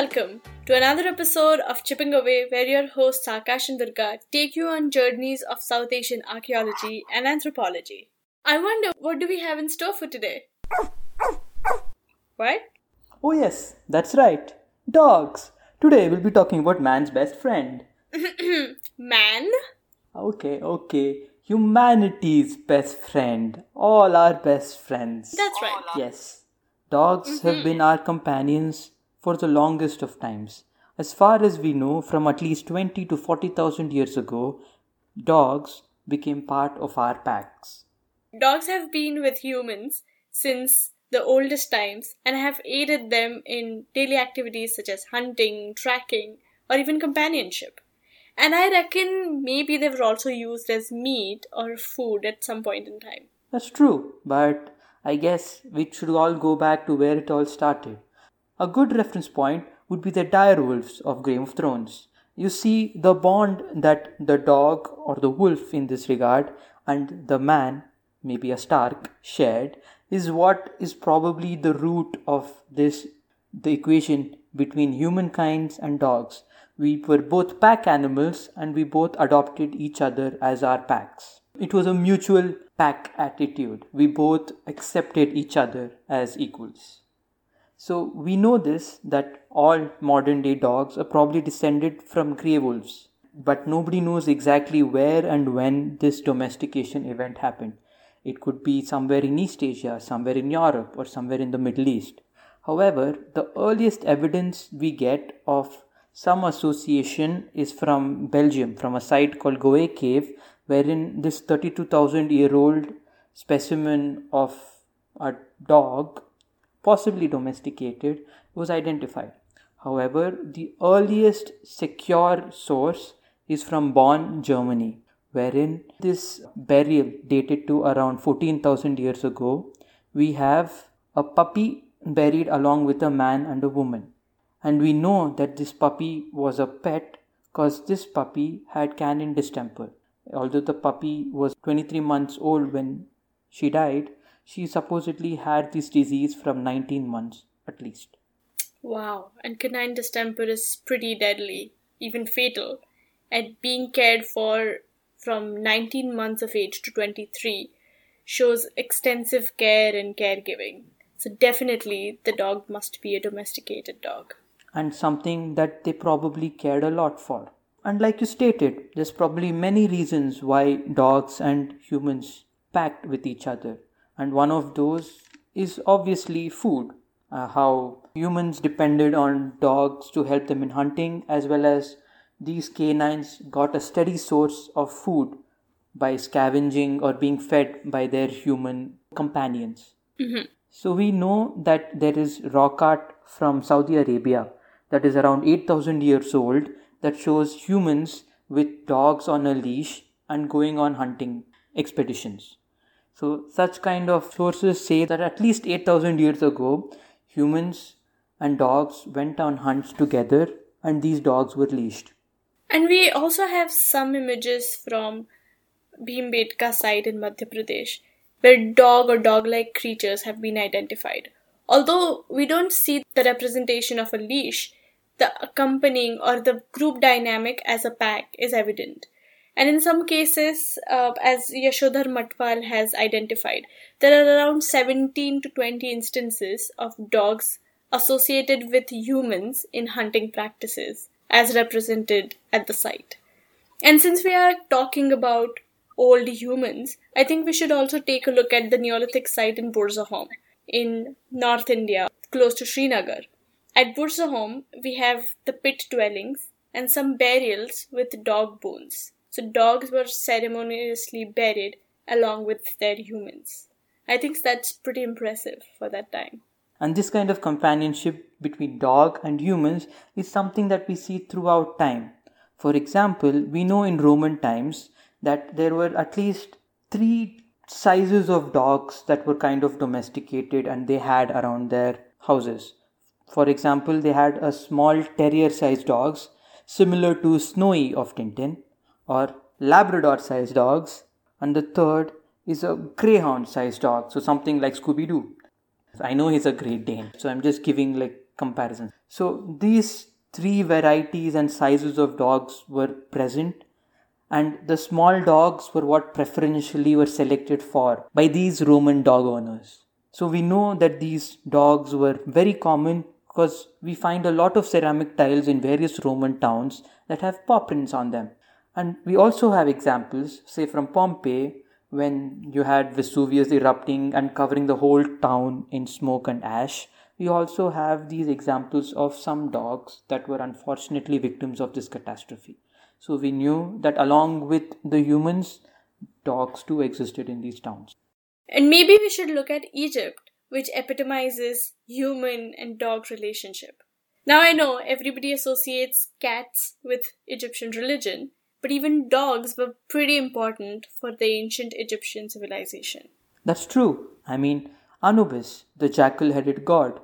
welcome to another episode of Chipping Away, where your hosts Akash and Durga take you on journeys of South Asian archaeology and anthropology. I wonder, what do we have in store for today? What? Oh yes, that's right. Dogs. Today we'll be talking about man's best friend. Man? Okay. Humanity's best friend. All our best friends. That's right. Yes. Dogs have been our companions for the longest of times. As far as we know, from at least 20 to 40,000 years ago, dogs became part of our packs. Dogs have been with humans since the oldest times and have aided them in daily activities such as hunting, tracking, or even companionship. And I reckon maybe they were also used as meat or food at some point in time. That's true, but I guess we should all go back to where it all started. A good reference point would be the direwolves of Game of Thrones. You see the bond that the dog or the wolf in this regard and the man, maybe a Stark, shared is what is probably the root of the equation between humankind and dogs. We were both pack animals and we both adopted each other as our packs. It was a mutual pack attitude. We both accepted each other as equals. So we know this, that all modern day dogs are probably descended from grey wolves. But nobody knows exactly where and when this domestication event happened. It could be somewhere in East Asia, somewhere in Europe, or somewhere in the Middle East. However, the earliest evidence we get of some association is from Belgium, from a site called Goyet Cave, wherein this 32,000-year-old specimen of a dog, possibly domesticated, was identified. However, the earliest secure source is from Bonn, Germany, wherein this burial dated to around 14,000 years ago, we have a puppy buried along with a man and a woman. And we know that this puppy was a pet because this puppy had canine distemper. Although the puppy was 23 months old when she died, she supposedly had this disease from 19 months at least. Wow, and canine distemper is pretty deadly, even fatal. And being cared for from 19 months of age to 23 shows extensive care and caregiving. So definitely the dog must be a domesticated dog. And something that they probably cared a lot for. And like you stated, there's probably many reasons why dogs and humans packed with each other. And one of those is obviously food. How humans depended on dogs to help them in hunting, as well as these canines got a steady source of food by scavenging or being fed by their human companions. Mm-hmm. So we know that there is rock art from Saudi Arabia that is around 8,000 years old that shows humans with dogs on a leash and going on hunting expeditions. So such kind of sources say that at least 8,000 years ago, humans and dogs went on hunts together and these dogs were leashed. And we also have some images from Bhimbetka site in Madhya Pradesh, where dog or dog-like creatures have been identified. Although we don't see the representation of a leash, the accompanying or the group dynamic as a pack is evident. And in some cases, as Yashodhar Matwal has identified, there are around 17 to 20 instances of dogs associated with humans in hunting practices, as represented at the site. And since we are talking about old humans, I think we should also take a look at the Neolithic site in Burzahom in North India, close to Srinagar. At Burzahom, we have the pit dwellings and some burials with dog bones. So dogs were ceremoniously buried along with their humans. I think that's pretty impressive for that time. And this kind of companionship between dog and humans is something that we see throughout time. For example, we know in Roman times that there were at least 3 sizes of dogs that were kind of domesticated and they had around their houses. For example, they had a small terrier-sized dogs similar to Snowy of Tintin or Labrador-sized dogs, and the third is a greyhound-sized dog, so something like Scooby-Doo. I know he's a Great Dane, so I'm just giving like comparisons. So these three varieties and sizes of dogs were present, and the small dogs were what preferentially were selected for by these Roman dog owners. So we know that these dogs were very common because we find a lot of ceramic tiles in various Roman towns that have paw prints on them. And we also have examples, say from Pompeii, when you had Vesuvius erupting and covering the whole town in smoke and ash. We also have these examples of some dogs that were unfortunately victims of this catastrophe. So we knew that along with the humans, dogs too existed in these towns. And maybe we should look at Egypt, which epitomizes human and dog relationship. Now I know everybody associates cats with Egyptian religion, but even dogs were pretty important for the ancient Egyptian civilization. That's true. I mean, Anubis, the jackal-headed god,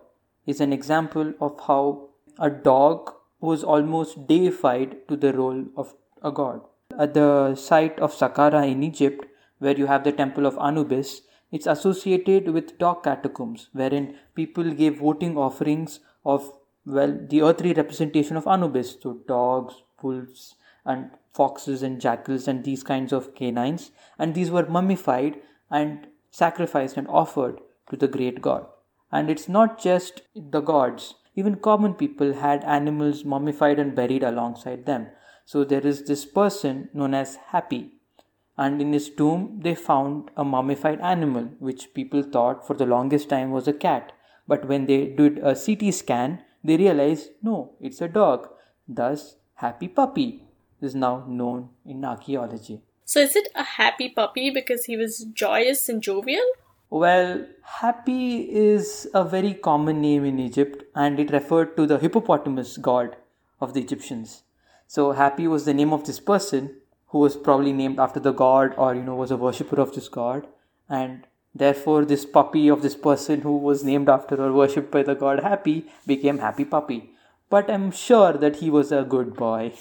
is an example of how a dog was almost deified to the role of a god. At the site of Saqqara in Egypt, where you have the temple of Anubis, it's associated with dog catacombs, wherein people gave voting offerings of, well, the earthly representation of Anubis, so dogs, wolves, and foxes and jackals and these kinds of canines, and these were mummified and sacrificed and offered to the great god. And it's not just the gods, even common people had animals mummified and buried alongside them. So there is this person known as Happy, and in his tomb they found a mummified animal, which people thought for the longest time was a cat. But when they did a CT scan, they realized, no, it's a dog. Thus, Happy Puppy is now known in archaeology. So is it a happy puppy because he was joyous and jovial? Well, Happy is a very common name in Egypt, and it referred to the hippopotamus god of the Egyptians. So Happy was the name of this person who was probably named after the god, or was a worshipper of this god, and therefore this puppy of this person who was named after or worshipped by the god Happy became Happy Puppy. But I'm sure that he was a good boy.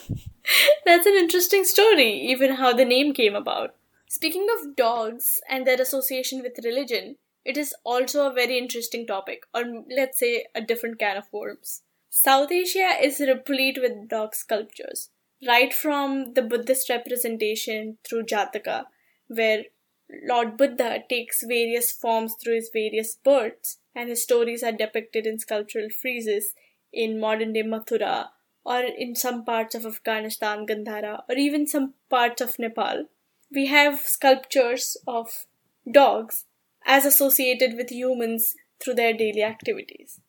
That's an interesting story, even how the name came about. Speaking of dogs and their association with religion, it is also a very interesting topic, or let's say a different can of worms. South Asia is replete with dog sculptures, right from the Buddhist representation through Jataka, where Lord Buddha takes various forms through his various births, and his stories are depicted in sculptural friezes in modern-day Mathura, or in some parts of Afghanistan, Gandhara, or even some parts of Nepal. We have sculptures of dogs as associated with humans through their daily activities.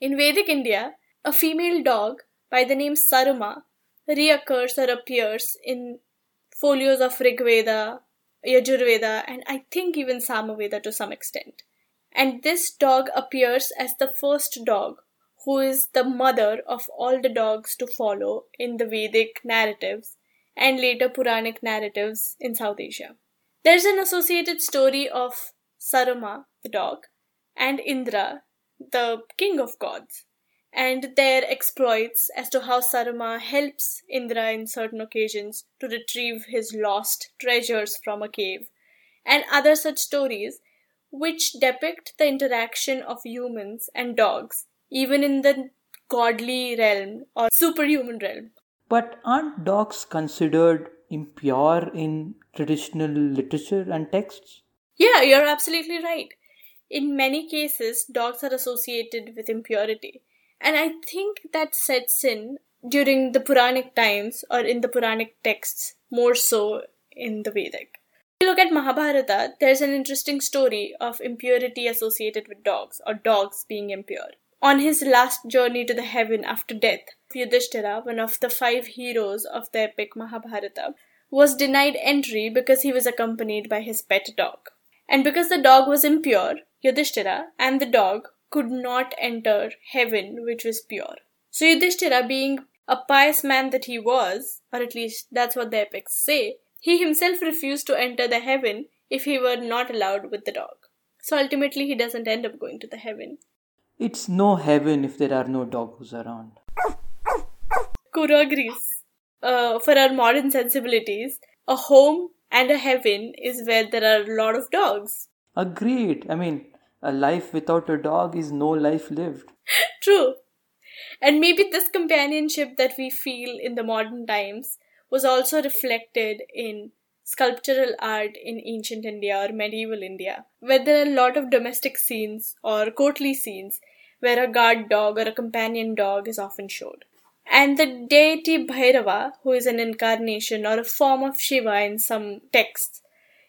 In Vedic India, a female dog by the name Sarama reoccurs or appears in folios of Rig Veda, Yajurveda, and I think even Samaveda to some extent. And this dog appears as the first dog who is the mother of all the dogs to follow in the Vedic narratives and later Puranic narratives in South Asia. There's an associated story of Sarama, the dog, and Indra, the king of gods, and their exploits as to how Sarama helps Indra in certain occasions to retrieve his lost treasures from a cave, and other such stories which depict the interaction of humans and dogs, even in the godly realm or superhuman realm. But aren't dogs considered impure in traditional literature and texts? Yeah, you're absolutely right. In many cases, dogs are associated with impurity. And I think that sets in during the Puranic times or in the Puranic texts, more so in the Vedic. If you look at Mahabharata, there's an interesting story of impurity associated with dogs or dogs being impure. On his last journey to the heaven after death, Yudhishthira, one of the 5 heroes of the epic Mahabharata, was denied entry because he was accompanied by his pet dog. And because the dog was impure, Yudhishthira and the dog could not enter heaven, which was pure. So Yudhishthira, being a pious man that he was, or at least that's what the epics say, he himself refused to enter the heaven if he were not allowed with the dog. So ultimately he doesn't end up going to the heaven. It's no heaven if there are no dogs around. Kuru agrees. For our modern sensibilities, a home and a heaven is where there are a lot of dogs. Agreed. I mean, a life without a dog is no life lived. True. And maybe this companionship that we feel in the modern times was also reflected in sculptural art in ancient India or medieval India, where there are a lot of domestic scenes or courtly scenes where a guard dog or a companion dog is often showed. And the deity Bhairava, who is an incarnation or a form of Shiva in some texts,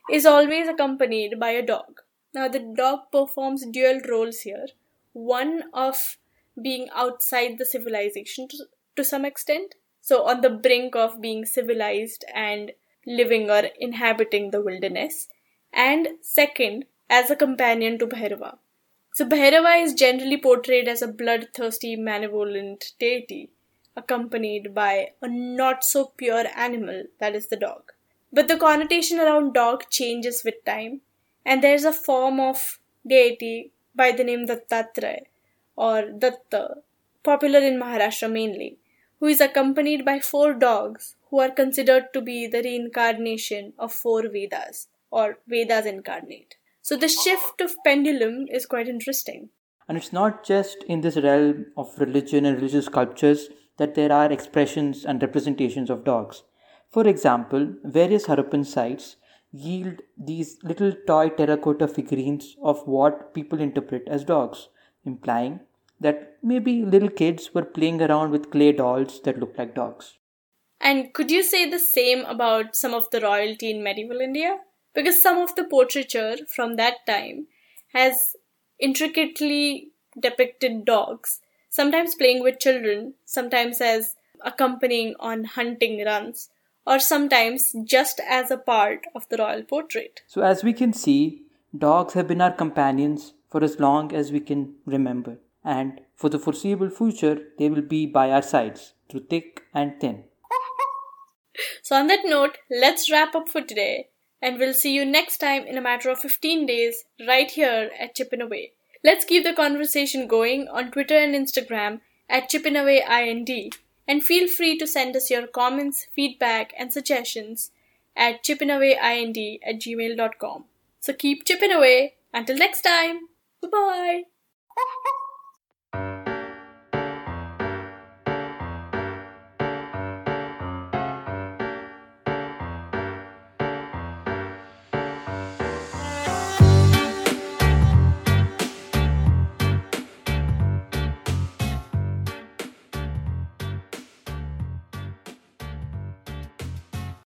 is always accompanied by a dog. Now, the dog performs dual roles here. One of being outside the civilization to some extent, so on the brink of being civilized and living or inhabiting the wilderness. And second, as a companion to Bhairava. So Bhairava is generally portrayed as a bloodthirsty, malevolent deity, accompanied by a not-so-pure animal, that is the dog. But the connotation around dog changes with time, and there is a form of deity by the name Dattatreya or Datta, popular in Maharashtra mainly, who is accompanied by four dogs who are considered to be the reincarnation of four Vedas or Vedas incarnate. So the shift of pendulum is quite interesting. And it's not just in this realm of religion and religious sculptures that there are expressions and representations of dogs. For example, various Harappan sites yield these little toy terracotta figurines of what people interpret as dogs, implying that maybe little kids were playing around with clay dolls that looked like dogs. And could you say the same about some of the royalty in medieval India? Because some of the portraiture from that time has intricately depicted dogs, sometimes playing with children, sometimes as accompanying on hunting runs, or sometimes just as a part of the royal portrait. So as we can see, dogs have been our companions for as long as we can remember. And for the foreseeable future, they will be by our sides, through thick and thin. So on that note, let's wrap up for today. And we'll see you next time in a matter of 15 days, right here at Chipping Away. Let's keep the conversation going on Twitter and Instagram at ChippingAwayIND. And feel free to send us your comments, feedback, and suggestions at chippingAwayIND@gmail.com. So keep chipping away. Until next time. Bye-bye.